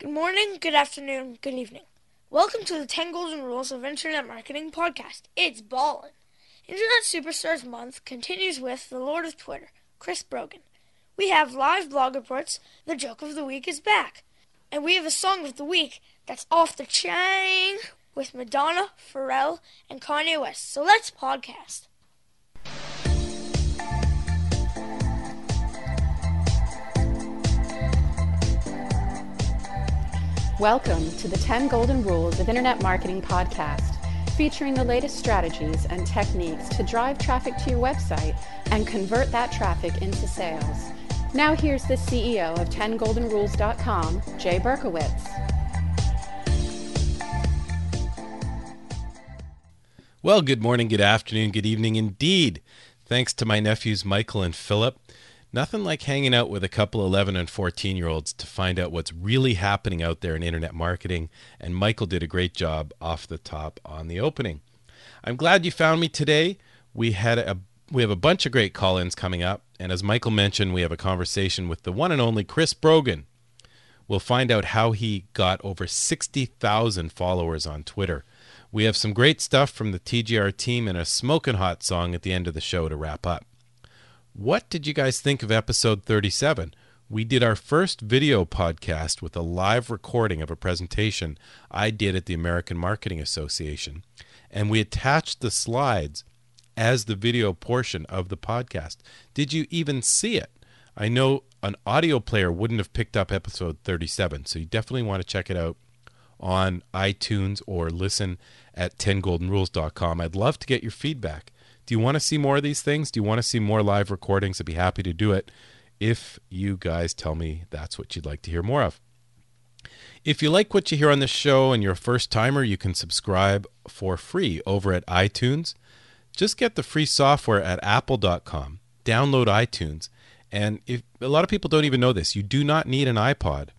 Good morning, good afternoon, good evening. Welcome to the 10 Golden Rules of Internet Marketing podcast. It's ballin'. Internet Superstars Month continues with the Lord of Twitter, Chris Brogan. We have live blog reports, the joke of the week is back. And we have a song of the week that's off the chain with Madonna, Pharrell, and Kanye West. So let's podcast. Welcome to the 10 Golden Rules of Internet Marketing podcast, featuring the latest strategies and techniques to drive traffic to your website and convert that traffic into sales. Now here's the CEO of 10goldenrules.com, Jay Berkowitz. Well, good morning, good afternoon, good evening indeed. Thanks to my nephews Michael and Philip. Nothing like hanging out with a couple 11 and 14-year-olds to find out what's really happening out there in internet marketing, and Michael did a great job off the top on the opening. I'm glad you found me today. We have a bunch of great call-ins coming up, and as Michael mentioned, we have a conversation with the one and only Chris Brogan. We'll find out how he got over 60,000 followers on Twitter. We have some great stuff from the TGR team and a smoking hot song at the end of the show to wrap up. What did you guys think of episode 37? We did our first video podcast with a live recording of a presentation I did at the American Marketing Association, and we attached the slides as the video portion of the podcast. Did you even see it? I know an audio player wouldn't have picked up episode 37, so you definitely want to check it out on iTunes or listen at 10goldenrules.com. I'd love to get your feedback. Do you want to see more of these things? Do you want to see more live recordings? I'd be happy to do it if you guys tell me that's what you'd like to hear more of. If you like what you hear on this show and you're a first-timer, you can subscribe for free over at iTunes. Just get the free software at apple.com, download iTunes, and if a lot of people don't even know this, you do not need an iPod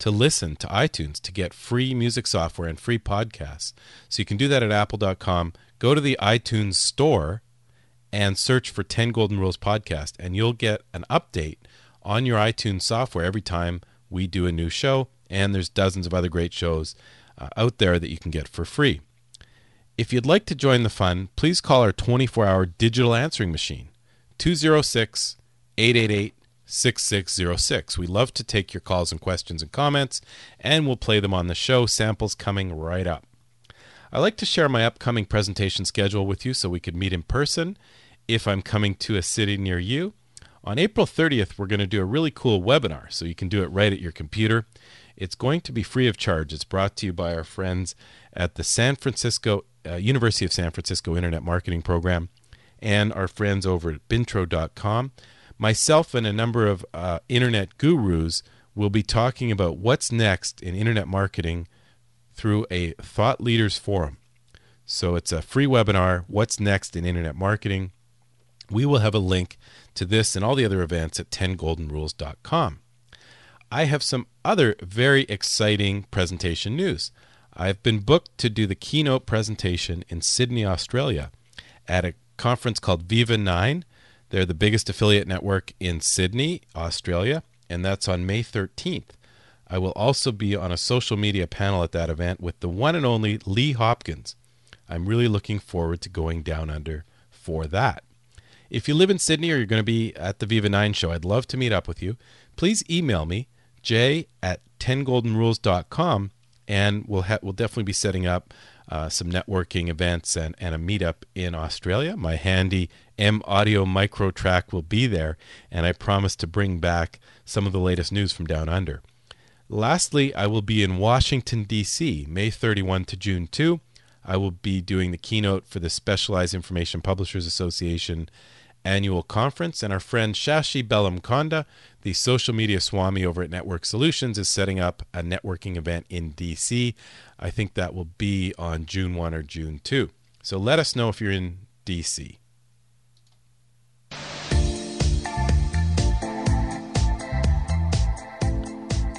to listen to iTunes to get free music software and free podcasts. So you can do that at apple.com. Go to the iTunes store and search for 10 Golden Rules Podcast, and you'll get an update on your iTunes software every time we do a new show, and there's dozens of other great shows out there that you can get for free. If you'd like to join the fun, please call our 24-hour digital answering machine, 206-888-6606. We love to take your calls and questions and comments, and we'll play them on the show. Samples coming right up. I like to share my upcoming presentation schedule with you so we could meet in person if I'm coming to a city near you. On April 30th, we're going to do a really cool webinar, so you can do it right at your computer. It's going to be free of charge. It's brought to you by our friends at the University of San Francisco Internet Marketing Program and our friends over at Bintro.com. Myself and a number of internet gurus will be talking about what's next in internet marketing through a Thought Leaders Forum. So it's a free webinar, What's Next in Internet Marketing. We will have a link to this and all the other events at 10goldenrules.com. I have some other very exciting presentation news. I've been booked to do the keynote presentation in Sydney, Australia at a conference called Viva9. They're the biggest affiliate network in Sydney, Australia, and that's on May 13th. I will also be on a social media panel at that event with the one and only Lee Hopkins. I'm really looking forward to going down under for that. If you live in Sydney or you're going to be at the Viva9 show, I'd love to meet up with you. Please email me, jay@10goldenrules.com, and we'll definitely be setting up some networking events and a meetup in Australia. My handy M-Audio micro track will be there, and I promise to bring back some of the latest news from down under. Lastly, I will be in Washington, D.C., May 31 to June 2. I will be doing the keynote for the Specialized Information Publishers Association annual conference, and our friend Shashi Bellamkonda, the social media swami over at Network Solutions, is setting up a networking event in D.C. I think that will be on June 1 or June 2. So let us know if you're in D.C.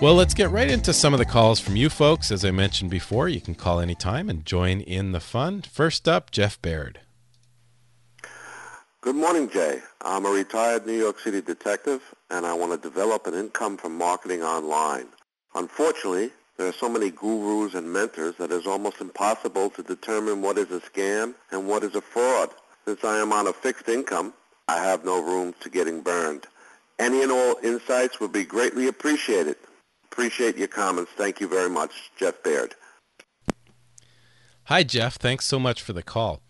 Well, let's get right into some of the calls from you folks. As I mentioned before, you can call anytime and join in the fun. First up, Jeff Baird. Good morning, Jay. I'm a retired New York City detective, and I want to develop an income from marketing online. Unfortunately, there are so many gurus and mentors that it's almost impossible to determine what is a scam and what is a fraud. Since I am on a fixed income, I have no room to getting burned. Any and all insights would be greatly appreciated. Appreciate your comments. Thank you very much. Jeff Baird. Hi, Jeff. Thanks so much for the call.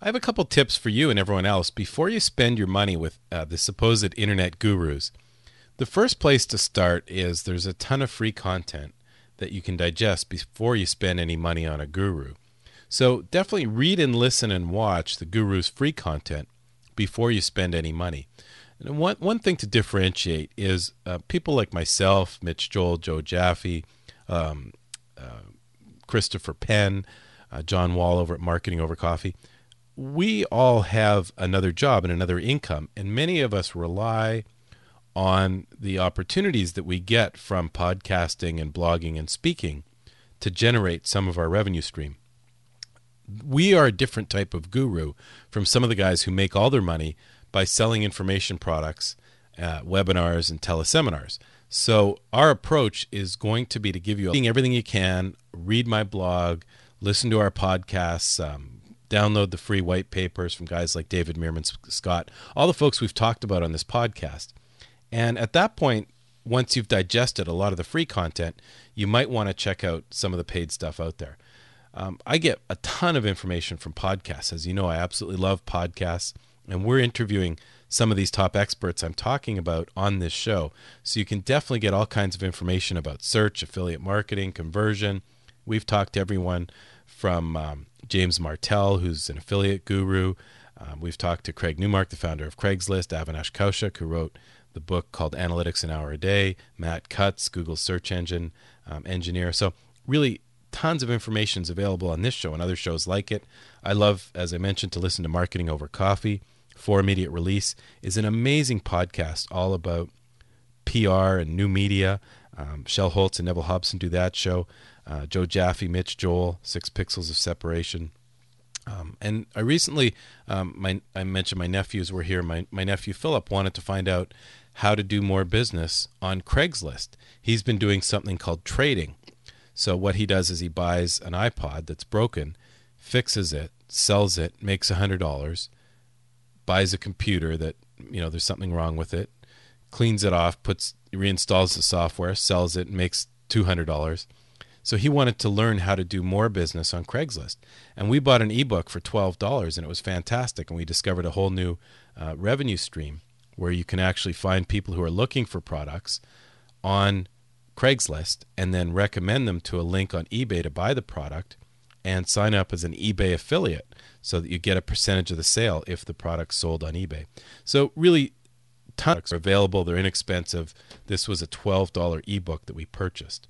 I have a couple tips for you and everyone else before you spend your money with the supposed internet gurus. The first place to start is there's a ton of free content that you can digest before you spend any money on a guru. So definitely read and listen and watch the guru's free content before you spend any money. And one thing to differentiate is people like myself, Mitch Joel, Joe Jaffe, Christopher Penn, John Wall over at Marketing Over Coffee. We all have another job and another income, and many of us rely on the opportunities that we get from podcasting and blogging and speaking to generate some of our revenue stream. We are a different type of guru from some of the guys who make all their money by selling information products, webinars, and teleseminars. So our approach is going to be to give you everything you can, read my blog, listen to our podcasts, download the free white papers from guys like David Meerman Scott, all the folks we've talked about on this podcast. And at that point, once you've digested a lot of the free content, you might want to check out some of the paid stuff out there. I get a ton of information from podcasts. As you know, I absolutely love podcasts. And we're interviewing some of these top experts I'm talking about on this show. So you can definitely get all kinds of information about search, affiliate marketing, conversion. We've talked to everyone from James Martell, who's an affiliate guru. We've talked to Craig Newmark, the founder of Craigslist, Avinash Kaushik, who wrote the book called Analytics An Hour a Day, Matt Cutts, Google search engine engineer. So really tons of information is available on this show and other shows like it. I love, as I mentioned, to listen to Marketing Over Coffee. For Immediate Release is an amazing podcast all about PR and new media. Shel Holtz and Neville Hobson do that show. Joe Jaffe, Mitch Joel, 6 Pixels of Separation. And I recently, I mentioned my nephews were here. My nephew Philip wanted to find out how to do more business on Craigslist. He's been doing something called trading. So what he does is he buys an iPod that's broken, fixes it, sells it, makes $100, buys a computer that, you know, there's something wrong with it, cleans it off, reinstalls the software, sells it, and makes $200. So he wanted to learn how to do more business on Craigslist. And we bought an ebook for $12, and it was fantastic. And we discovered a whole new revenue stream where you can actually find people who are looking for products on Craigslist and then recommend them to a link on eBay to buy the product and sign up as an eBay affiliate, so that you get a percentage of the sale if the product's sold on eBay. So really, tons are available. They're inexpensive. This was a $12 ebook that we purchased.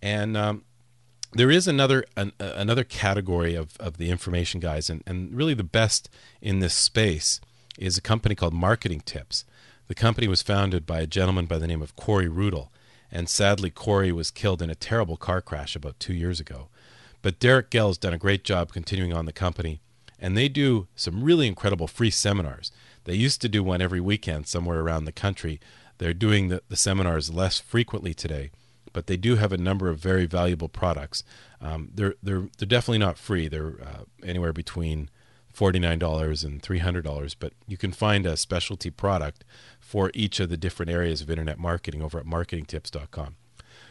And there is another category of the information guys, and really the best in this space is a company called Marketing Tips. The company was founded by a gentleman by the name of Corey Rudel, and sadly Corey was killed in a terrible car crash about 2 years ago. But Derek Gell's done a great job continuing on the company. And they do some really incredible free seminars. They used to do one every weekend somewhere around the country. They're doing the seminars less frequently today, but they do have a number of very valuable products. They're definitely not free. They're anywhere between $49 and $300, but you can find a specialty product for each of the different areas of internet marketing over at marketingtips.com.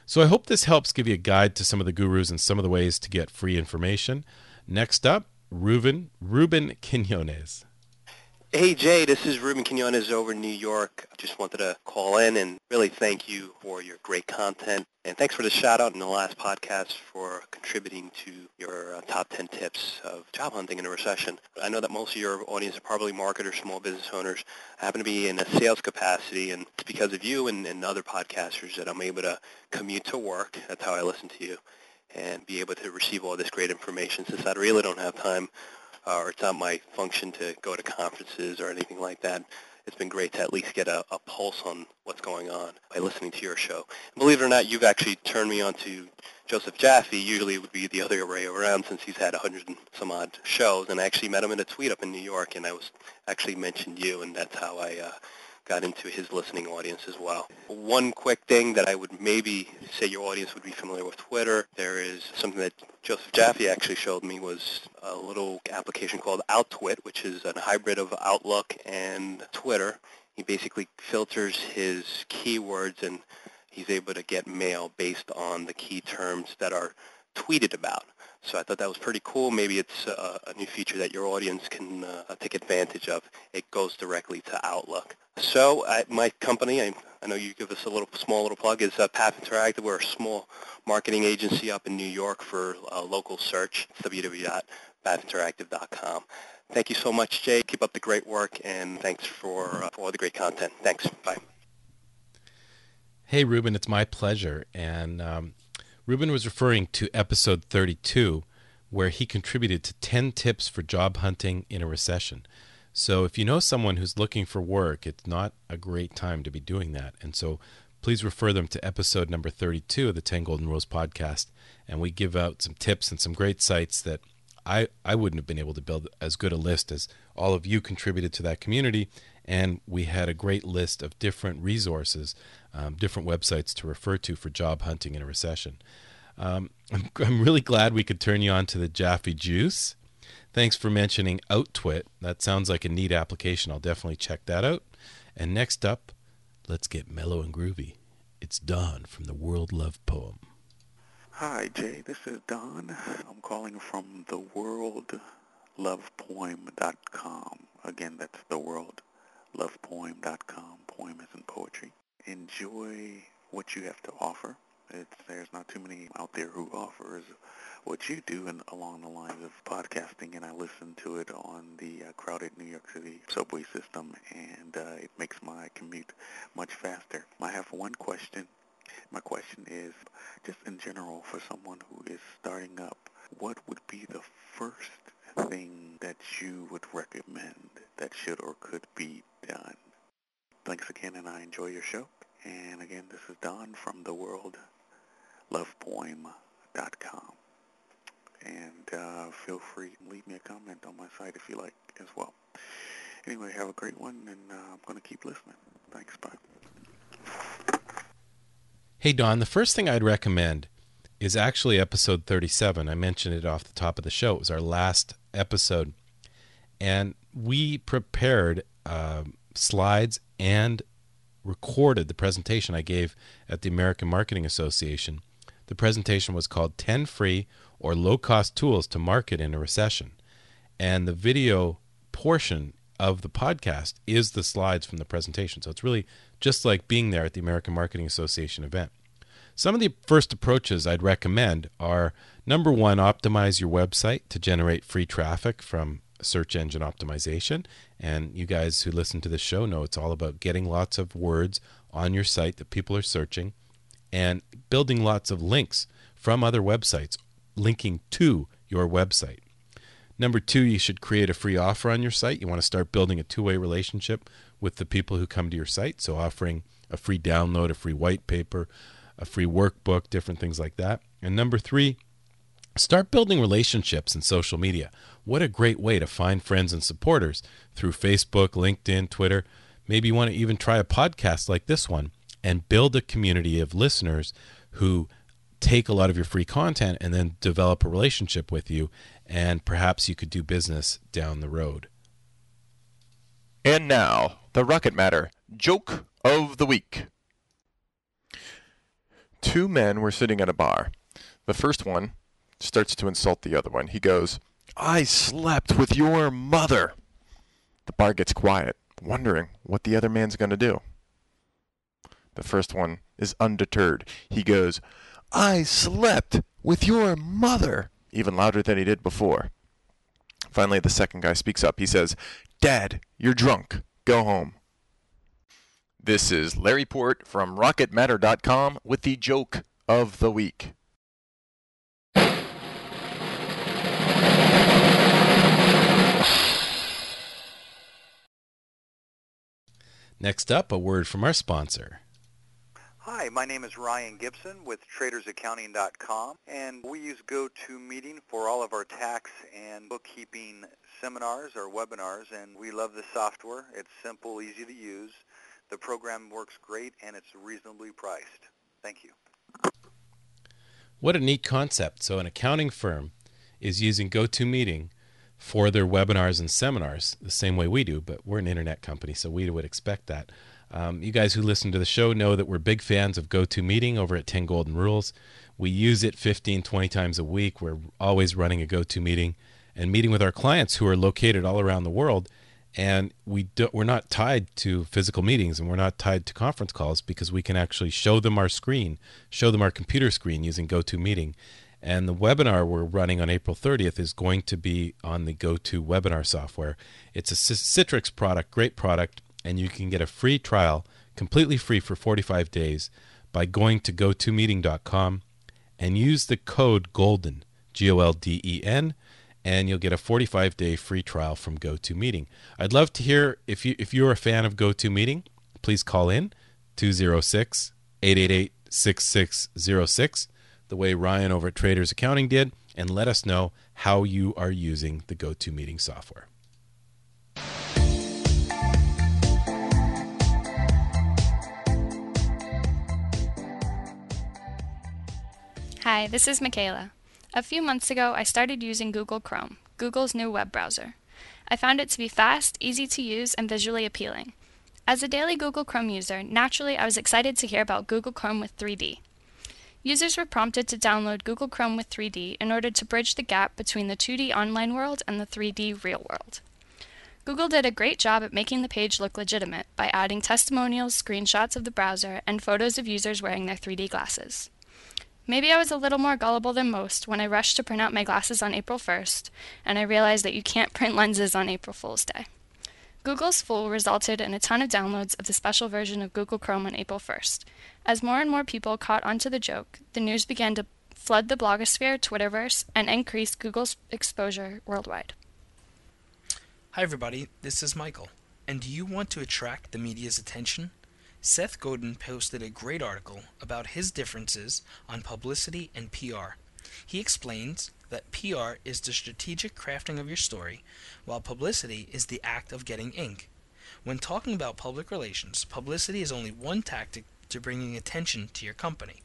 So I hope this helps give you a guide to some of the gurus and some of the ways to get free information. Next up, Ruben Quinones. Hey, Jay, this is Ruben Quinones over in New York. I just wanted to call in and really thank you for your great content. And thanks for the shout-out in the last podcast for contributing to your top 10 tips of job hunting in a recession. I know that most of your audience are probably marketers, small business owners. I happen to be in a sales capacity, and it's because of you and other podcasters that I'm able to commute to work. That's how I listen to you, and be able to receive all this great information, since I really don't have time or it's not my function to go to conferences or anything like that. It's been great to at least get a pulse on what's going on by listening to your show. And believe it or not, you've actually turned me on to Joseph Jaffe. Usually it would be the other way around, since he's had 100 and some odd shows. And I actually met him in a tweet up in New York, and I was actually mentioned you, and that's how I got into his listening audience as well. One quick thing that I would maybe say your audience would be familiar with Twitter, there is something that Joseph Jaffe actually showed me, was a little application called OutTwit, which is a hybrid of Outlook and Twitter. He basically filters his keywords and he's able to get mail based on the key terms that are tweeted about. So I thought that was pretty cool. Maybe it's a new feature that your audience can take advantage of. It goes directly to Outlook. So at my company, I know you give us a small plug, is Path Interactive. We're a small marketing agency up in New York for local search. It's www.pathinteractive.com. Thank you so much, Jay. Keep up the great work, and thanks for all the great content. Thanks. Bye. Hey, Ruben, it's my pleasure. And Ruben was referring to episode 32, where he contributed to 10 tips for job hunting in a recession. So if you know someone who's looking for work, it's not a great time to be doing that. And so please refer them to episode number 32 of the 10 Golden Rules podcast. And we give out some tips and some great sites that I wouldn't have been able to build as good a list as all of you contributed to that community. And we had a great list of different resources, different websites to refer to for job hunting in a recession. I'm really glad we could turn you on to the Jaffe Juice. Thanks for mentioning OutTwit. That sounds like a neat application. I'll definitely check that out. And next up, let's get mellow and groovy. It's Don from the World Love Poem. Hi, Jay. This is Don. I'm calling from the worldlovepoem.com. Again, that's the worldlovepoem.com. Poem is in poetry. Enjoy what you have to offer. There's not too many out there who offers what you do and along the lines of podcasting, and I listen to it on the crowded New York City subway system, and it makes my commute much faster. I have one question. My question is, just in general, for someone who is starting up, what would be the first thing that you would recommend that should or could be done? Thanks again, and I enjoy your show. And again, this is Don from the World lovepoem.com, and feel free to leave me a comment on my site if you like as well. Anyway, have a great one, and I'm going to keep listening. Thanks, bye. Hey, Don, the first thing I'd recommend is actually episode 37. I mentioned it off the top of the show. It was our last episode, and we prepared slides and recorded the presentation I gave at the American Marketing Association. The presentation was called 10 Free or Low-Cost Tools to Market in a Recession. And the video portion of the podcast is the slides from the presentation. So it's really just like being there at the American Marketing Association event. Some of the first approaches I'd recommend are, number one, optimize your website to generate free traffic from search engine optimization. And you guys who listen to this show know it's all about getting lots of words on your site that people are searching, and building lots of links from other websites, linking to your website. Number two, you should create a free offer on your site. You want to start building a two-way relationship with the people who come to your site, so offering a free download, a free white paper, a free workbook, different things like that. And number three, start building relationships in social media. What a great way to find friends and supporters through Facebook, LinkedIn, Twitter. Maybe you want to even try a podcast like this one and build a community of listeners who take a lot of your free content and then develop a relationship with you, and perhaps you could do business down the road. And now, the Rocket Matter Joke of the Week. Two men were sitting at a bar. The first one starts to insult the other one. He goes, "I slept with your mother." The bar gets quiet, wondering what the other man's going to do. The first one is undeterred. He goes, "I slept with your mother," even louder than he did before. Finally, the second guy speaks up. He says, "Dad, you're drunk. Go home." This is Larry Port from RocketMatter.com with the Joke of the Week. Next up, a word from our sponsor. Hi, my name is Ryan Gibson with TradersAccounting.com, and we use GoToMeeting for all of our tax and bookkeeping seminars or webinars, and we love the software. It's simple, easy to use. The program works great, and it's reasonably priced. Thank you. What a neat concept. So an accounting firm is using GoToMeeting for their webinars and seminars the same way we do, but we're an internet company, so we would expect that. You guys who listen to the show know that we're big fans of GoToMeeting over at 10 Golden Rules. We use it 15, 20 times a week. We're always running a GoToMeeting and meeting with our clients who are located all around the world. And we're not tied to physical meetings, and we're not tied to conference calls, because we can actually show them our screen, show them our computer screen using GoToMeeting. And the webinar we're running on April 30th is going to be on the GoToWebinar software. It's a Citrix product, great product, and you can get a free trial, completely free for 45 days by going to GoToMeeting.com and use the code GOLDEN, G-O-L-D-E-N, and you'll get a 45-day free trial from GoToMeeting. I'd love to hear, if you're a fan of GoToMeeting, please call in 206-888-6606, the way Ryan over at Traders Accounting did, and let us know how you are using the GoToMeeting software. Hi, this is Michaela. A few months ago, I started using Google Chrome, Google's new web browser. I found it to be fast, easy to use, and visually appealing. As a daily Google Chrome user, naturally I was excited to hear about Google Chrome with 3D. Users were prompted to download Google Chrome with 3D in order to bridge the gap between the 2D online world and the 3D real world. Google did a great job at making the page look legitimate by adding testimonials, screenshots of the browser, and photos of users wearing their 3D glasses. Maybe I was a little more gullible than most when I rushed to print out my glasses on April 1st, and I realized that you can't print lenses on April Fool's Day. Google's fool resulted in a ton of downloads of the special version of Google Chrome on April 1st. As more and more people caught onto the joke, the news began to flood the blogosphere, Twitterverse, and increased Google's exposure worldwide. Hi everybody, this is Michael. And do you want to attract the media's attention? Seth Godin posted a great article about his differences on publicity and PR. He explains that PR is the strategic crafting of your story, while publicity is the act of getting ink. When talking about public relations, publicity is only one tactic to bringing attention to your company.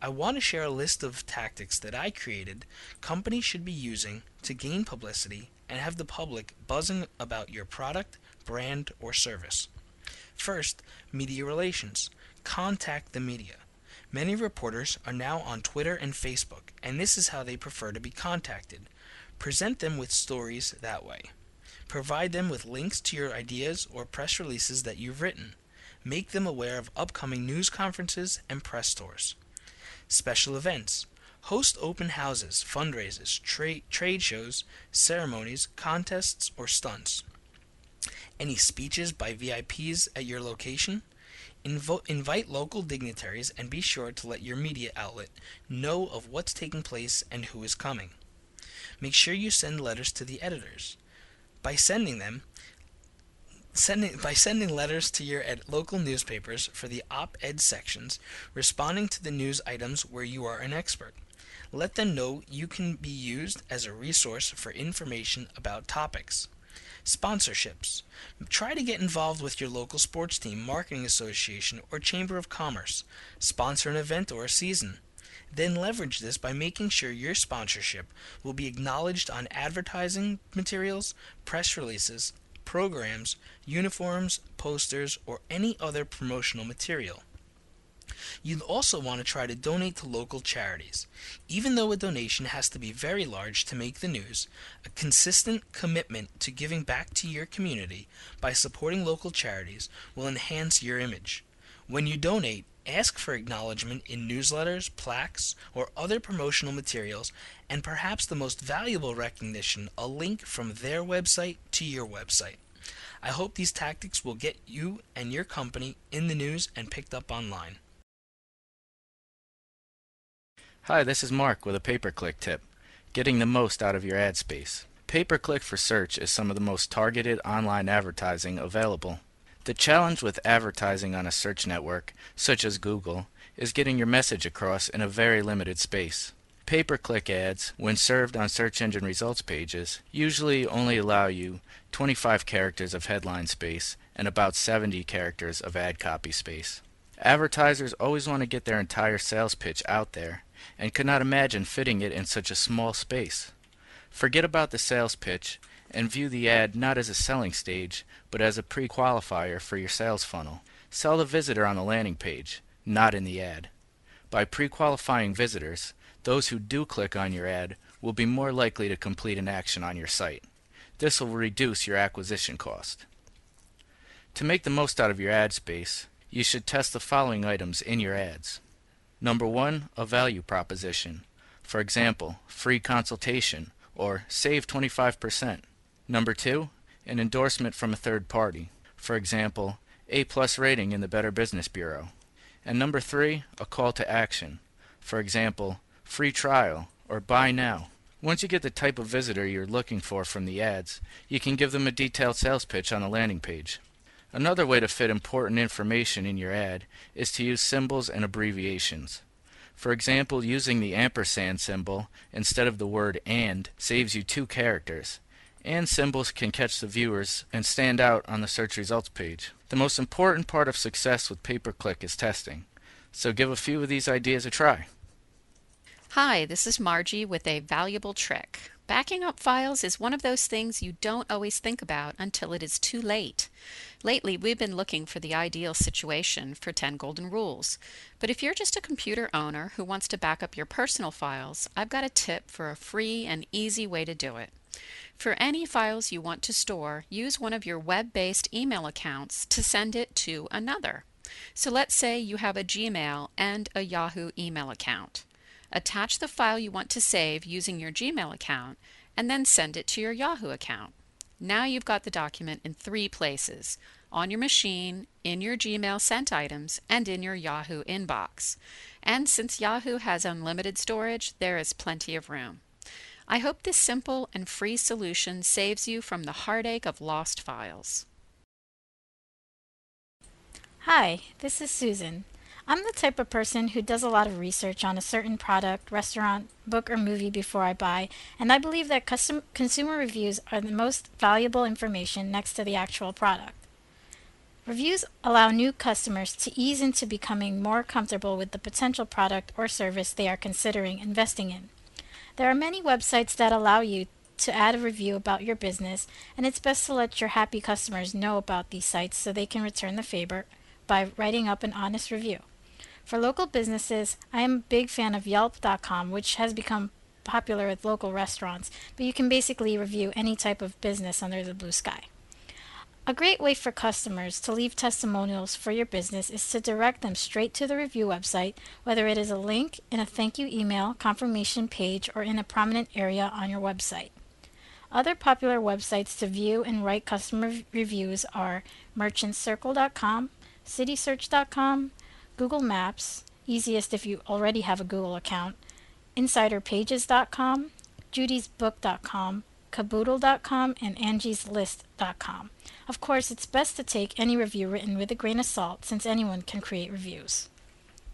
I want to share a list of tactics that I created companies should be using to gain publicity and have the public buzzing about your product, brand, or service. First, media relations. Contact the media. Many reporters are now on Twitter and Facebook, and this is how they prefer to be contacted. Present them with stories that way. Provide them with links to your ideas or press releases that you've written. Make them aware of upcoming news conferences and press tours. Special events. Host open houses, fundraisers, trade shows, ceremonies, contests, or stunts. Any speeches by VIPs at your location? Invite local dignitaries and be sure to let your media outlet know of what's taking place and who is coming. Make sure you send letters to the editors. By sending letters to your local newspapers for the op-ed sections, responding to the news items where you are an expert. Let them know you can be used as a resource for information about topics. Sponsorships. Try to get involved with your local sports team, marketing association, or chamber of commerce. Sponsor an event or a season. Then leverage this by making sure your sponsorship will be acknowledged on advertising materials, press releases, programs, uniforms, posters, or any other promotional material. You'd also want to try to donate to local charities. Even though a donation has to be very large to make the news, a consistent commitment to giving back to your community by supporting local charities will enhance your image. When you donate, ask for acknowledgement in newsletters, plaques, or other promotional materials, and perhaps the most valuable recognition, a link from their website to your website. I hope these tactics will get you and your company in the news and picked up online. Hi, this is Mark with a pay-per-click tip. Getting the most out of your ad space. Pay-per-click for search is some of the most targeted online advertising available. The challenge with advertising on a search network, such as Google, is getting your message across in a very limited space. Pay-per-click ads, when served on search engine results pages, usually only allow you 25 characters of headline space and about 70 characters of ad copy space. Advertisers always want to get their entire sales pitch out there and could not imagine fitting it in such a small space. Forget about the sales pitch and view the ad not as a selling stage, but as a pre-qualifier for your sales funnel. Sell the visitor on the landing page, not in the ad. By pre-qualifying visitors, those who do click on your ad will be more likely to complete an action on your site. This will reduce your acquisition cost. To make the most out of your ad space, you should test the following items in your ads. Number one, a value proposition. For example, free consultation or save 25%. Number two, an endorsement from a third party. For example, A+ rating in the Better Business Bureau. And number three, a call to action. For example, free trial or buy now. Once you get the type of visitor you're looking for from the ads, you can give them a detailed sales pitch on the landing page. Another way to fit important information in your ad is to use symbols and abbreviations. For example, using the ampersand symbol instead of the word "and" saves you 2 characters. And symbols can catch the viewers and stand out on the search results page. The most important part of success with pay-per-click is testing, so give a few of these ideas a try. Hi, this is Margie with a valuable trick. Backing up files is one of those things you don't always think about until it is too late. Lately, we've been looking for the ideal situation for 10 golden rules. But if you're just a computer owner who wants to back up your personal files, I've got a tip for a free and easy way to do it. For any files you want to store, use one of your web-based email accounts to send it to another. So let's say you have a Gmail and a Yahoo email account. Attach the file you want to save using your Gmail account and then send it to your Yahoo account. Now you've got the document in 3 places: on your machine, in your Gmail sent items, and in your Yahoo inbox. And since Yahoo has unlimited storage, there is plenty of room. I hope this simple and free solution saves you from the heartache of lost files. Hi, this is Susan. I'm the type of person who does a lot of research on a certain product, restaurant, book, or movie before I buy, and I believe that consumer reviews are the most valuable information next to the actual product. Reviews allow new customers to ease into becoming more comfortable with the potential product or service they are considering investing in. There are many websites that allow you to add a review about your business, and it's best to let your happy customers know about these sites so they can return the favor by writing up an honest review. For local businesses, I am a big fan of Yelp.com, which has become popular with local restaurants, but you can basically review any type of business under the blue sky. A great way for customers to leave testimonials for your business is to direct them straight to the review website, whether it is a link in a thank you email, confirmation page, or in a prominent area on your website. Other popular websites to view and write customer reviews are MerchantCircle.com, CitySearch.com, Google Maps, easiest if you already have a Google account, InsiderPages.com, JudysBook.com, Kaboodle.com, and Angie'sList.com. Of course, it's best to take any review written with a grain of salt, since anyone can create reviews.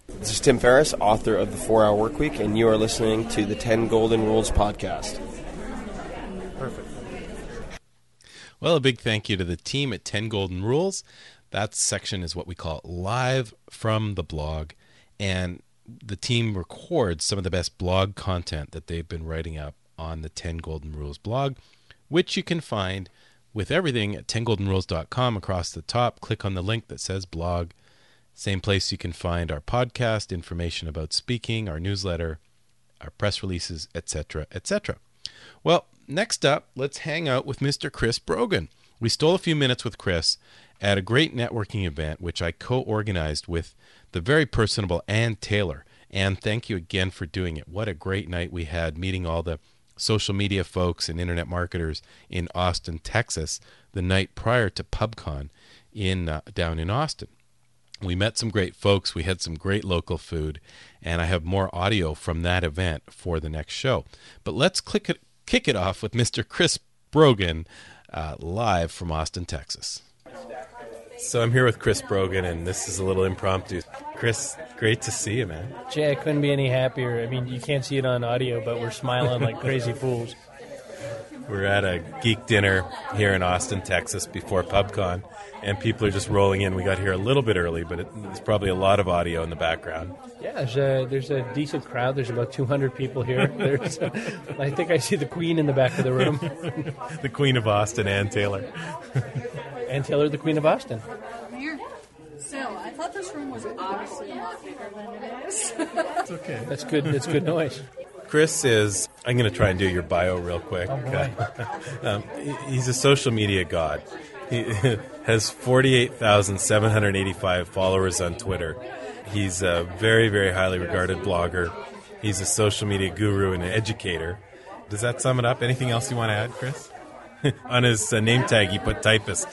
This is Tim Ferriss, author of The 4-Hour Workweek, and you are listening to the 10 Golden Rules podcast. Perfect. Well, a big thank you to the team at 10 Golden Rules. That section is what we call live from the blog, and the team records some of the best blog content that they've been writing up on the 10 Golden Rules blog, which you can find with everything at 10goldenrules.com. Across the top, click on the link that says blog. Same place you can find our podcast, information about speaking, our newsletter, our press releases, etc., etc. Well, next up, let's hang out with Mr. Chris Brogan. We stole a few minutes with Chris at a great networking event, which I co-organized with the very personable Ann Taylor. Ann, thank you again for doing it. What a great night we had, meeting all the social media folks and internet marketers in Austin, Texas, the night prior to PubCon down in Austin. We met some great folks. We had some great local food, and I have more audio from that event for the next show. But let's kick it off with Mr. Chris Brogan, live from Austin, Texas. So I'm here with Chris Brogan, and this is a little impromptu. Chris, great to see you, man. Jay, I couldn't be any happier. I mean, you can't see it on audio, but we're smiling like crazy fools. We were at a geek dinner here in Austin, Texas, before PubCon, and people are just rolling in. We got here a little bit early, but there's probably a lot of audio in the background. Yeah, there's a decent crowd. There's about 200 people here. I think I see the queen in the back of the room. The queen of Austin, Ann Taylor. Ann Taylor, the queen of Austin. Still, I thought this room was obviously a lot bigger than it is. It's okay. That's good. That's good noise. Chris is, I'm going to try and do your bio real quick. He's a social media god. He has 48,785 followers on Twitter. He's a very, very highly regarded blogger. He's a social media guru and an educator. Does that sum it up? Anything else you want to add, Chris? On his name tag, he put typist.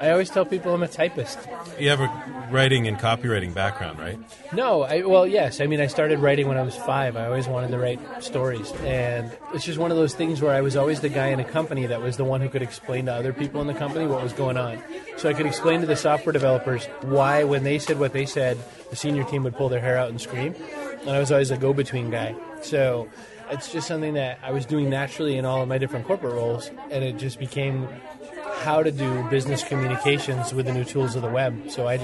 I always tell people I'm a typist. You have a writing and copywriting background, right? No. Yes. I mean, I started writing when I was 5. I always wanted to write stories. And it's just one of those things where I was always the guy in a company that was the one who could explain to other people in the company what was going on. So I could explain to the software developers why, when they said what they said, the senior team would pull their hair out and scream. And I was always a go-between guy. So it's just something that I was doing naturally in all of my different corporate roles, and it just became how to do business communications with the new tools of the web. So I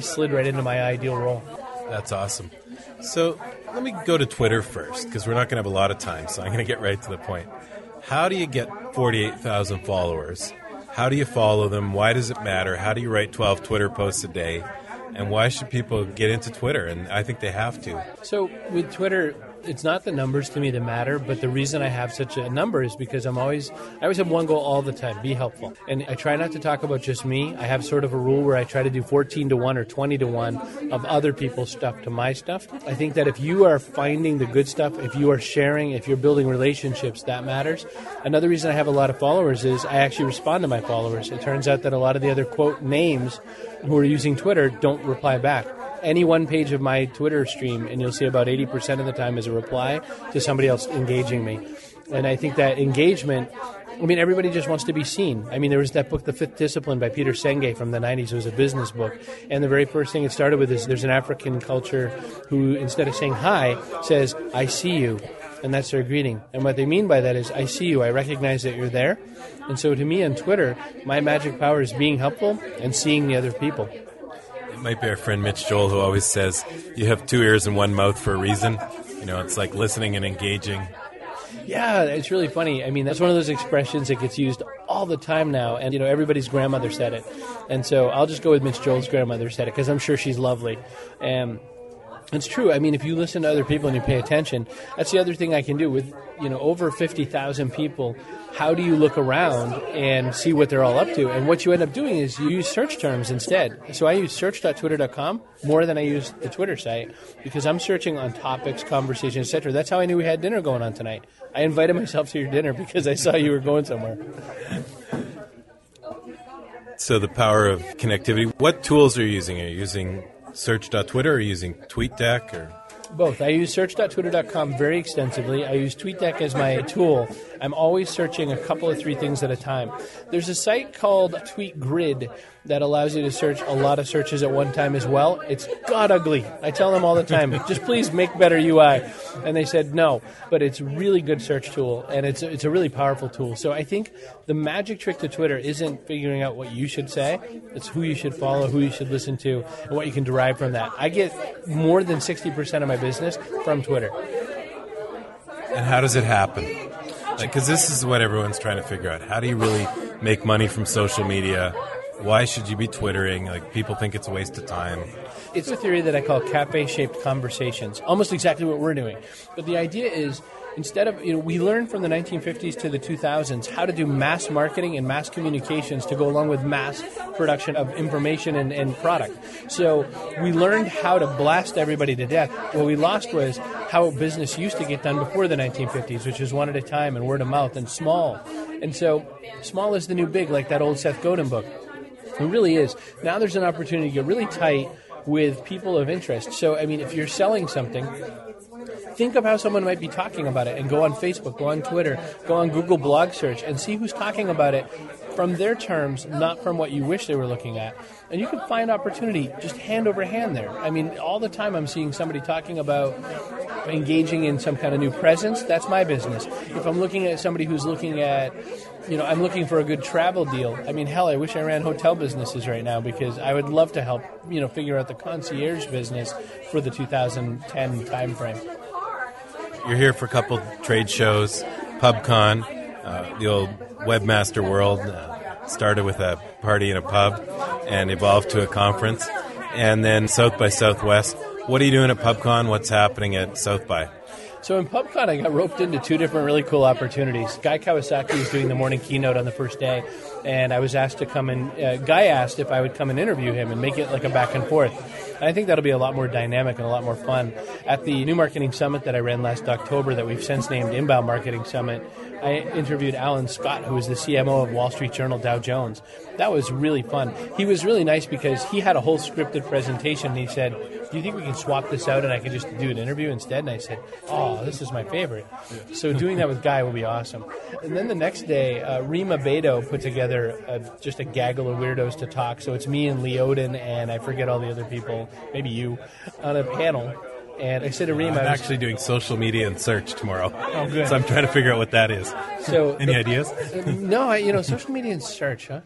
slid right into my ideal role. That's awesome. So let me go to Twitter first, because we're not going to have a lot of time, so I'm going to get right to the point. How do you get 48,000 followers? How do you follow them? Why does it matter? How do you write 12 Twitter posts a day? And why should people get into Twitter? And I think they have to. So with Twitter, it's not the numbers to me that matter, but the reason I have such a number is because I always have one goal all the time: be helpful. And I try not to talk about just me. I have sort of a rule where I try to do 14 to 1 or 20 to 1 of other people's stuff to my stuff. I think that if you are finding the good stuff, if you are sharing, if you're building relationships, that matters. Another reason I have a lot of followers is I actually respond to my followers. It turns out that a lot of the other, quote, names who are using Twitter don't reply back. Any one page of my Twitter stream, and you'll see about 80% of the time is a reply to somebody else engaging me. And I think that engagement, I mean, everybody just wants to be seen. I mean, there was that book, The Fifth Discipline by Peter Senge from the 90s. It was a business book. And the very first thing it started with is there's an African culture who, instead of saying hi, says, I see you. And that's their greeting. And what they mean by that is, I see you. I recognize that you're there. And so to me on Twitter, my magic power is being helpful and seeing the other people. Might be our friend Mitch Joel, who always says, you have two ears and one mouth for a reason. You know, it's like listening and engaging. Yeah, it's really funny. I mean, that's one of those expressions that gets used all the time now. And, you know, everybody's grandmother said it. And so I'll just go with Mitch Joel's grandmother said it, because I'm sure she's lovely. And it's true. I mean, if you listen to other people and you pay attention, that's the other thing I can do with, you know, over 50,000 people. How do you look around and see what they're all up to? And what you end up doing is you use search terms instead. So I use search.twitter.com more than I use the Twitter site, because I'm searching on topics, conversations, etc. That's how I knew we had dinner going on tonight. I invited myself to your dinner because I saw you were going somewhere. So the power of connectivity. What tools are you using? Are you using search.twitter, or using TweetDeck, or both? I use search.twitter.com very extensively. I use TweetDeck as my tool. I'm always searching a couple of three things at a time. There's a site called TweetGrid that allows you to search a lot of searches at one time as well. It's god ugly. I tell them all the time, just please make better UI. And they said no, but it's a really good search tool, and it's a really powerful tool. So I think the magic trick to Twitter isn't figuring out what you should say. It's who you should follow, who you should listen to, and what you can derive from that. I get more than 60% of my business from Twitter. And how does it happen? Because this is what everyone's trying to figure out. How do you really make money from social media? Why should you be Twittering? Like, people think it's a waste of time. It's a theory that I call cafe-shaped conversations, almost exactly what we're doing. But the idea is, instead of, you know, we learned from the 1950s to the 2000s how to do mass marketing and mass communications to go along with mass production of information and product. So we learned how to blast everybody to death. What we lost was how business used to get done before the 1950s, which is one at a time and word of mouth and small. And so small is the new big, like that old Seth Godin book. It really is. Now there's an opportunity to get really tight with people of interest. So, I mean, if you're selling something, think of how someone might be talking about it and go on Facebook, go on Twitter, go on Google blog search and see who's talking about it from their terms, not from what you wish they were looking at. And you can find opportunity just hand over hand there. I mean, all the time I'm seeing somebody talking about engaging in some kind of new presence. That's my business. If I'm looking at somebody who's looking at, you know, I'm looking for a good travel deal. I mean, hell, I wish I ran hotel businesses right now because I would love to help, you know, figure out the concierge business for the 2010 timeframe. You're here for a couple trade shows, PubCon, the old webmaster world, started with a party in a pub and evolved to a conference, and then South by Southwest. What are you doing at PubCon? What's happening at South by? So in PubCon, I got roped into two different really cool opportunities. Guy Kawasaki was doing the morning keynote on the first day, and I was asked to come and Guy asked if I would come and interview him and make it like a back and forth. And I think that'll be a lot more dynamic and a lot more fun. At the New Marketing Summit that I ran last October that we've since named Inbound Marketing Summit, I interviewed Alan Scott, who is the CMO of Wall Street Journal Dow Jones. That was really fun. He was really nice because he had a whole scripted presentation, and he said, do you think we can swap this out and I can just do an interview instead? And I said, oh, this is my favorite. So doing that with Guy will be awesome. And then the next day, Rima Bedo put together just a gaggle of weirdos to talk. So it's me and Leoden and I forget all the other people, maybe you, on a panel. And I said to Rima, I'm actually doing social media and search tomorrow. Oh, good. So I'm trying to figure out what that is. So any ideas? No, social media and search, huh?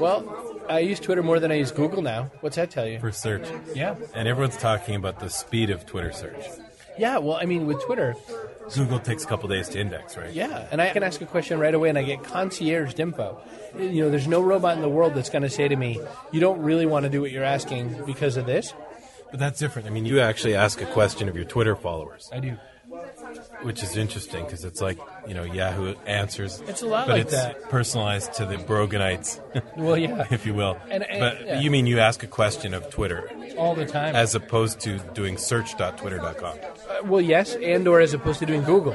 Well, I use Twitter more than I use Google now. What's that tell you? For search. Yeah. And everyone's talking about the speed of Twitter search. Yeah, well, I mean, with Twitter, Google takes a couple days to index, right? Yeah, and I can ask a question right away, and I get concierge info. You know, there's no robot in the world that's going to say to me, you don't really want to do what you're asking because of this. But that's different. I mean, you actually ask a question of your Twitter followers. I do. Which is interesting because it's like, Yahoo Answers. It's a lot like that. But it's personalized to the Broganites. Well, yeah. If you will. You mean you ask a question of Twitter. All the time. As opposed to doing search.twitter.com. Well, yes, and or as opposed to doing Google.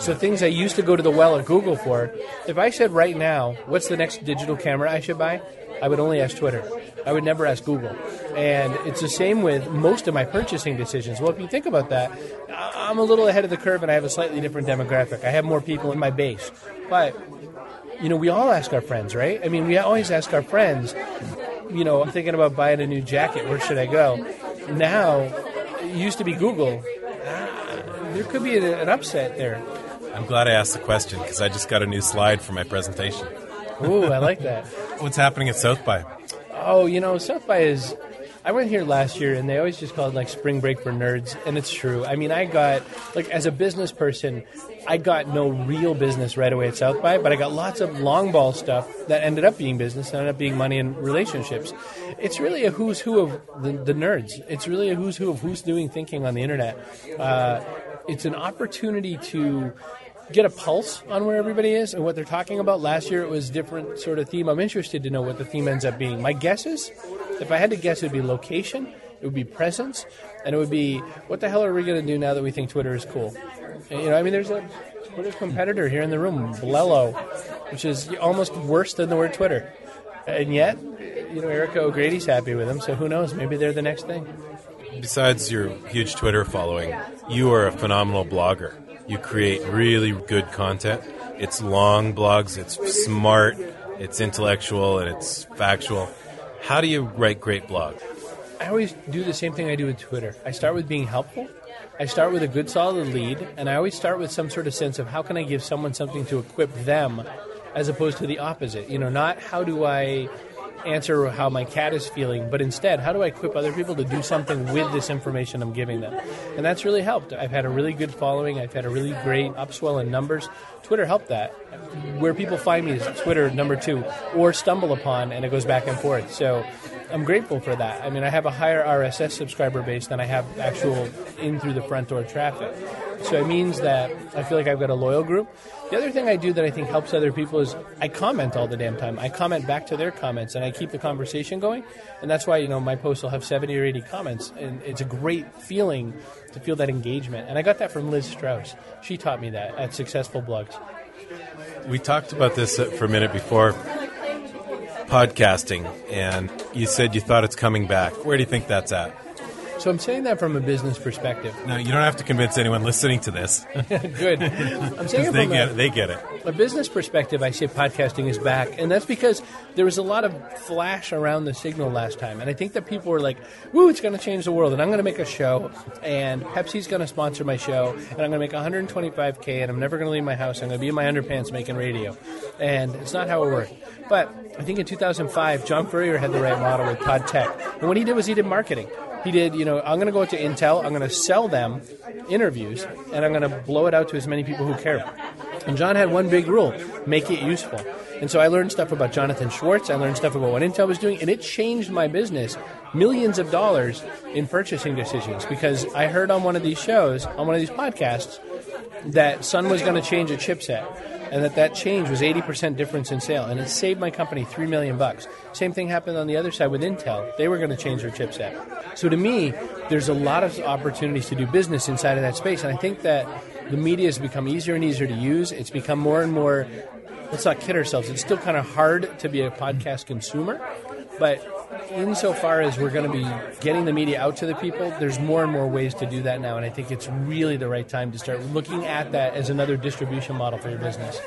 So things I used to go to the well at Google for, if I said right now, what's the next digital camera I should buy? I would only ask Twitter. I would never ask Google. And it's the same with most of my purchasing decisions. Well, if you think about that, I'm a little ahead of the curve and I have a slightly different demographic. I have more people in my base. But, we all ask our friends, right? I mean, we always ask our friends, I'm thinking about buying a new jacket. Where should I go? Now, it used to be Google. There could be an upset there. I'm glad I asked the question because I just got a new slide for my presentation. Ooh, I like that. What's happening at South by? Oh, South by is... I went here last year, and they always just call it, spring break for nerds, and it's true. I mean, I got, as a business person, I got no real business right away at South by, but I got lots of long ball stuff that ended up being business, ended up being money and relationships. It's really a who's who of the nerds. It's really a who's who of who's doing thinking on the internet. It's an opportunity to get a pulse on where everybody is and what they're talking about. Last year it was a different sort of theme. I'm interested to know what the theme ends up being. My guess is, if I had to guess, it would be location, it would be presence, and it would be, what the hell are we going to do now that we think Twitter is cool? And, there's a Twitter competitor here in the room, Blello, which is almost worse than the word Twitter. And yet, Erica O'Grady's happy with them, so who knows, maybe they're the next thing. Besides your huge Twitter following, you are a phenomenal blogger. You create really good content. It's long blogs, it's smart, it's intellectual, and it's factual. How do you write great blogs? I always do the same thing I do with Twitter. I start with being helpful. I start with a good, solid lead, and I always start with some sort of sense of how can I give someone something to equip them as opposed to the opposite. Not how do I answer how my cat is feeling, but instead, how do I equip other people to do something with this information I'm giving them? And that's really helped. I've had a really good following. I've had a really great upswell in numbers. Twitter helped that. Where people find me is Twitter #2, or stumble upon, and it goes back and forth. So I'm grateful for that. I mean, I have a higher RSS subscriber base than I have actual in through the front door traffic. So it means that I feel like I've got a loyal group. The other thing I do that I think helps other people is I comment all the damn time. I comment back to their comments, and I keep the conversation going. And that's why, my post will have 70 or 80 comments. And it's a great feeling to feel that engagement. And I got that from Liz Strauss. She taught me that at Successful Blogs. We talked about this for a minute before podcasting, and you said you thought it's coming back. Where do you think that's at? So I'm saying that from a business perspective. No, you don't have to convince anyone listening to this. Good. I'm saying it from they get it. A business perspective, I say podcasting is back. And that's because there was a lot of flash around the signal last time. And I think that people were like, woo, it's going to change the world. And I'm going to make a show. And Pepsi's going to sponsor my show. And I'm going to make $125K. And I'm never going to leave my house. I'm going to be in my underpants making radio. And it's not how it worked. But I think in 2005, John Furrier had the right model with Pod Tech. And what he did was he did marketing. He did, you know, I'm going to go out to Intel, I'm going to sell them interviews, and I'm going to blow it out to as many people who care. And John had one big rule, make it useful. And so I learned stuff about Jonathan Schwartz, I learned stuff about what Intel was doing, and it changed my business millions of dollars in purchasing decisions because I heard on one of these shows, on one of these podcasts, that Sun was going to change a chipset. And that change was 80% difference in sale, and it saved my company $3 million. Same thing happened on the other side with Intel. They were going to change their chipset. So to me, there's a lot of opportunities to do business inside of that space, and I think that the media has become easier and easier to use. It's become more and more, let's not kid ourselves, it's still kind of hard to be a podcast consumer, but insofar as we're going to be getting the media out to the people, there's more and more ways to do that now, and I think it's really the right time to start looking at that as another distribution model for your business.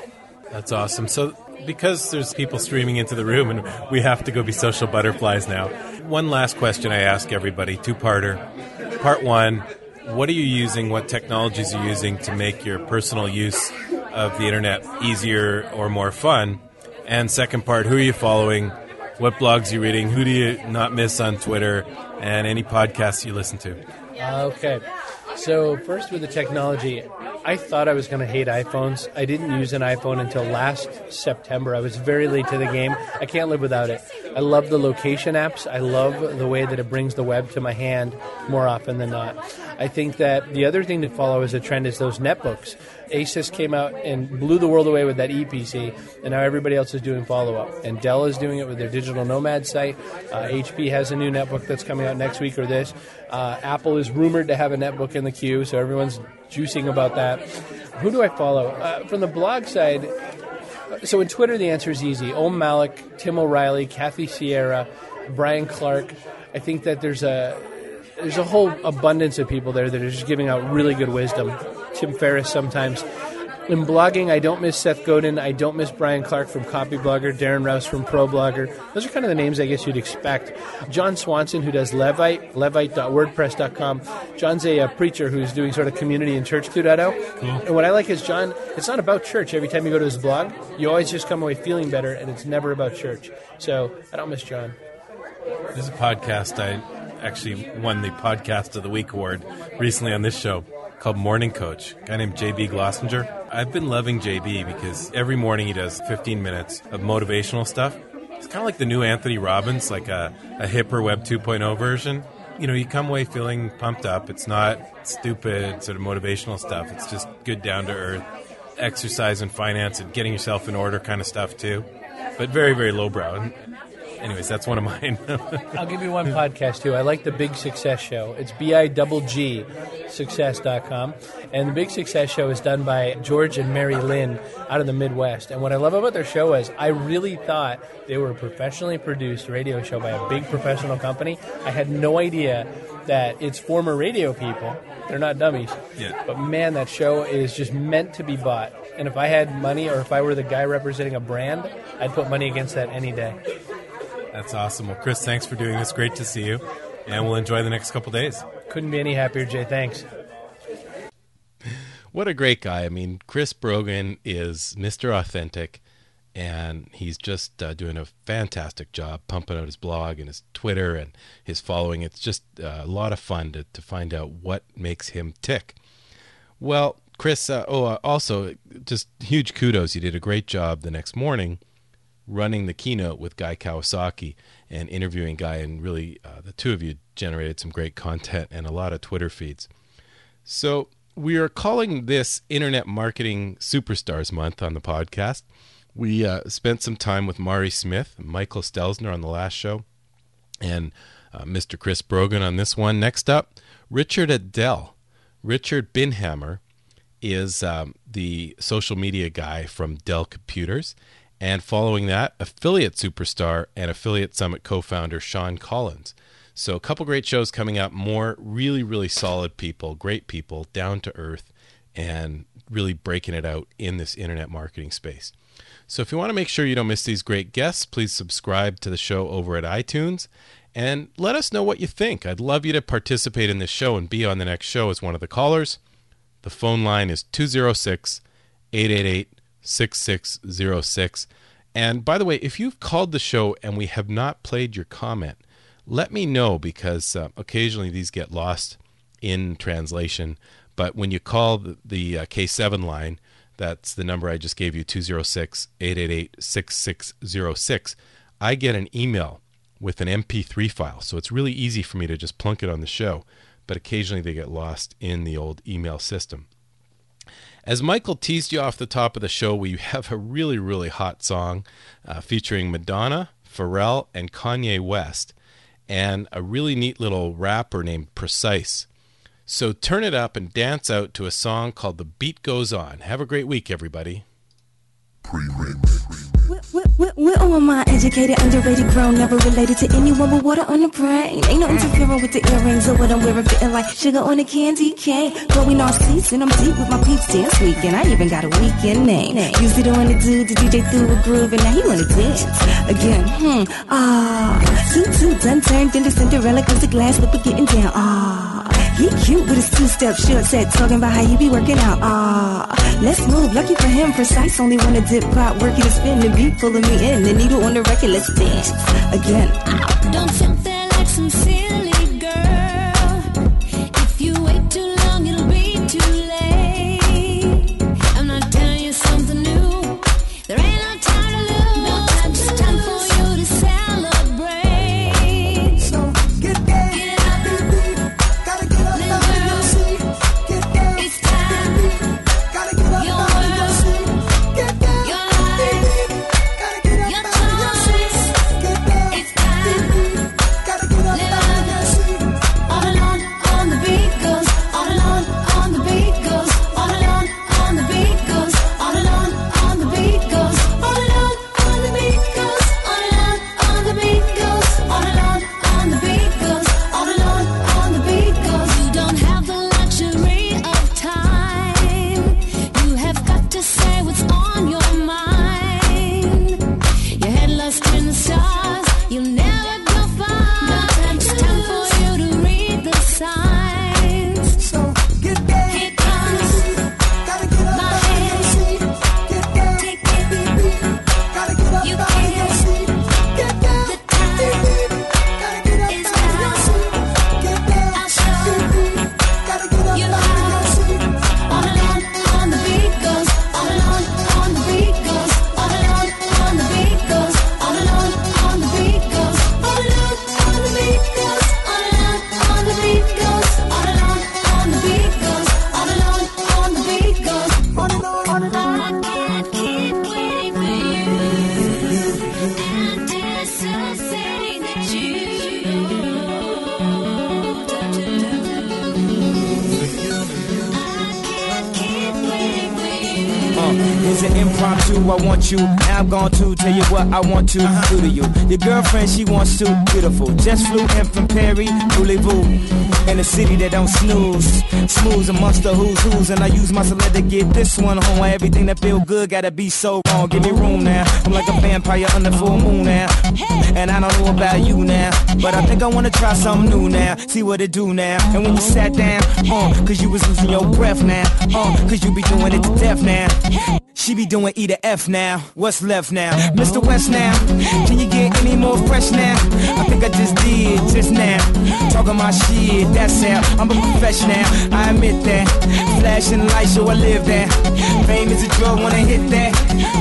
That's awesome. So because there's people streaming into the room and we have to go be social butterflies now, one last question I ask everybody, two-parter. Part one, what are you using, what technologies are you using to make your personal use of the internet easier or more fun? And second part, who are you following? What blogs are you reading? Who do you not miss on Twitter? And any podcasts you listen to? Okay. So first with the technology, I thought I was going to hate iPhones. I didn't use an iPhone until last September. I was very late to the game. I can't live without it. I love the location apps. I love the way that it brings the web to my hand more often than not. I think that the other thing to follow as a trend is those netbooks. Asus came out and blew the world away with that EPC, and now everybody else is doing follow-up. And Dell is doing it with their Digital Nomad site. HP has a new netbook that's coming out next week or this. Apple is rumored to have a netbook in the queue, so everyone's juicing about that. Who do I follow? From the blog side, so in Twitter the answer is easy. Om Malik, Tim O'Reilly, Kathy Sierra, Brian Clark. I think that there's a whole abundance of people there that are just giving out really good wisdom. Tim Ferriss sometimes. In blogging, I don't miss Seth Godin. I don't miss Brian Clark from Copy Blogger, Darren Rouse from Pro Blogger. Those are kind of the names I guess you'd expect. John Swanson, who does Levite, levite.wordpress.com. John's a preacher who's doing sort of community and church 2.0. Yeah. And what I like is John, it's not about church. Every time you go to his blog, you always just come away feeling better, and it's never about church. So I don't miss John. There's a podcast I actually won the Podcast of the Week award recently on this show, called Morning Coach, a guy named JB Glossinger. I've been loving JB because every morning he does 15 minutes of motivational stuff. It's kind of like the new Anthony Robbins, like a hipper Web 2.0 version. You know, you come away feeling pumped up. It's not stupid sort of motivational stuff. It's just good down-to-earth exercise and finance and getting yourself in order kind of stuff too, but very, very lowbrow. Anyways, that's one of mine. I'll give you one podcast, too. I like The Big Success Show. It's BIGG, success.com. And The Big Success Show is done by George and Mary Lynn out of the Midwest. And what I love about their show is I really thought they were a professionally produced radio show by a big professional company. I had no idea that it's former radio people. They're not dummies. Yeah. But, man, that show is just meant to be bought. And if I had money or if I were the guy representing a brand, I'd put money against that any day. That's awesome. Well, Chris, thanks for doing this. Great to see you. And we'll enjoy the next couple days. Couldn't be any happier, Jay. Thanks. What a great guy. I mean, Chris Brogan is Mr. Authentic, and he's just doing a fantastic job pumping out his blog and his Twitter and his following. It's just a lot of fun to find out what makes him tick. Well, Chris, also just huge kudos. You did a great job the next morning running the keynote with Guy Kawasaki and interviewing Guy, and really the two of you generated some great content and a lot of Twitter feeds. So we are calling this Internet Marketing Superstars Month on the podcast. We spent some time with Mari Smith, Michael Stelzner on the last show, and Mr. Chris Brogan on this one. Next up, Richard at Dell. Richard Binhammer is the social media guy from Dell Computers. And following that, affiliate superstar and affiliate summit co-founder Sean Collins. So a couple great shows coming up, more really, really solid people, great people, down to earth, and really breaking it out in this internet marketing space. So if you want to make sure you don't miss these great guests, please subscribe to the show over at iTunes and let us know what you think. I'd love you to participate in this show and be on the next show as one of the callers. The phone line is 206-888-6606. And by the way, if you've called the show and we have not played your comment, let me know, because occasionally these get lost in translation. But when you call the K7 line, that's the number I just gave you, 206-888-6606, I get an email with an MP3 file. So it's really easy for me to just plunk it on the show, but occasionally they get lost in the old email system. As Michael teased you off the top of the show, we have a really, really hot song featuring Madonna, Pharrell, and Kanye West, and a really neat little rapper named Precise. So turn it up and dance out to a song called The Beat Goes On. Have a great week, everybody. We're on my educated, underrated grown, never related to anyone with water on the brain. Ain't no interfering with the earrings or what I'm wearing, fitting like sugar on a candy cane. Going off seats and I'm deep with my peeps dance weekend. I even got a weekend name. Used to doing the dude, the DJ threw a groove, and now he wanna dance again. Two done turned into Cinderella, cause the glass whipper getting down. He cute with his two-step shirt set, talking about how he be working out. Let's move, lucky for him, Precise only wanna dip pop, working to spin the beat, pulling me in, the needle on the record, let's dance again. Don't you feel like some silly girl? If you wait too long, it'll be too late. I'm not telling you something new. There ain't no time to lose. No time, just time for you to celebrate. So get up, gotta get up, little girl. Get down, it's time. Gotta get up, your world. Get down, your I want to do to you. Your girlfriend, she wants to, beautiful. Just flew in from Paris, Boulevard, in a city that don't snooze. Smooths amongst the who's who's, and I use my select to get this one home. Everything that feel good gotta be so wrong. Give me room now. I'm like a vampire under full moon now, and I don't know about you now, but I think I wanna try something new now. See what it do now. And when you sat down, cause you was losing your breath now, cause you be doing it to death now. She be doing E to F now, what's left now? Mr. West now, can you get any more fresh now? I think I just did, just now. Talking my shit, that's how I'm a professional, I admit that. Flashing lights, yo, I live that. Fame is a drug, wanna hit that,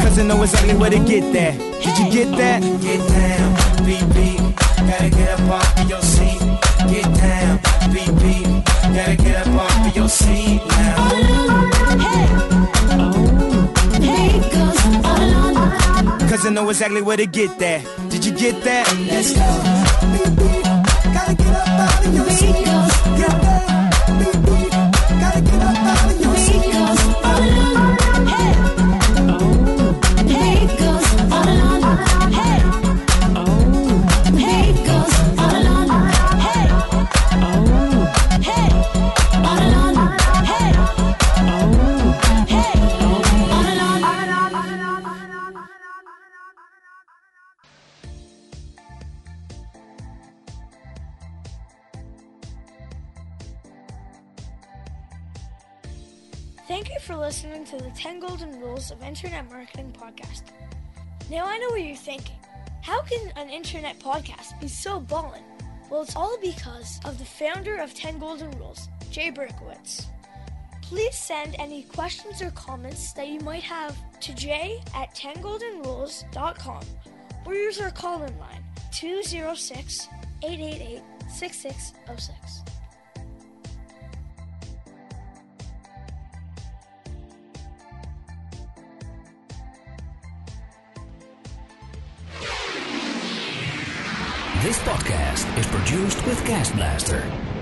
cause I know exactly where to get that. Did you get that? Get down, beat beat, gotta get up off of your seat. Get down, beat beat, gotta get up off of your seat now. Cause I know exactly where to get that. Did you get that? Let's go. Gotta get up out of your seat. Get that. Gotta get up out of your seat. It goes all along. It goes all along. listening to the 10 Golden Rules of Internet Marketing podcast. Now I know what you're thinking. How can an internet podcast be so ballin'? Well, it's all because of the founder of 10 Golden Rules, Jay Berkowitz. Please send any questions or comments that you might have to Jay at 10goldenrules.com or use our call-in line 206-888-6606. This podcast is produced with Cast Blaster.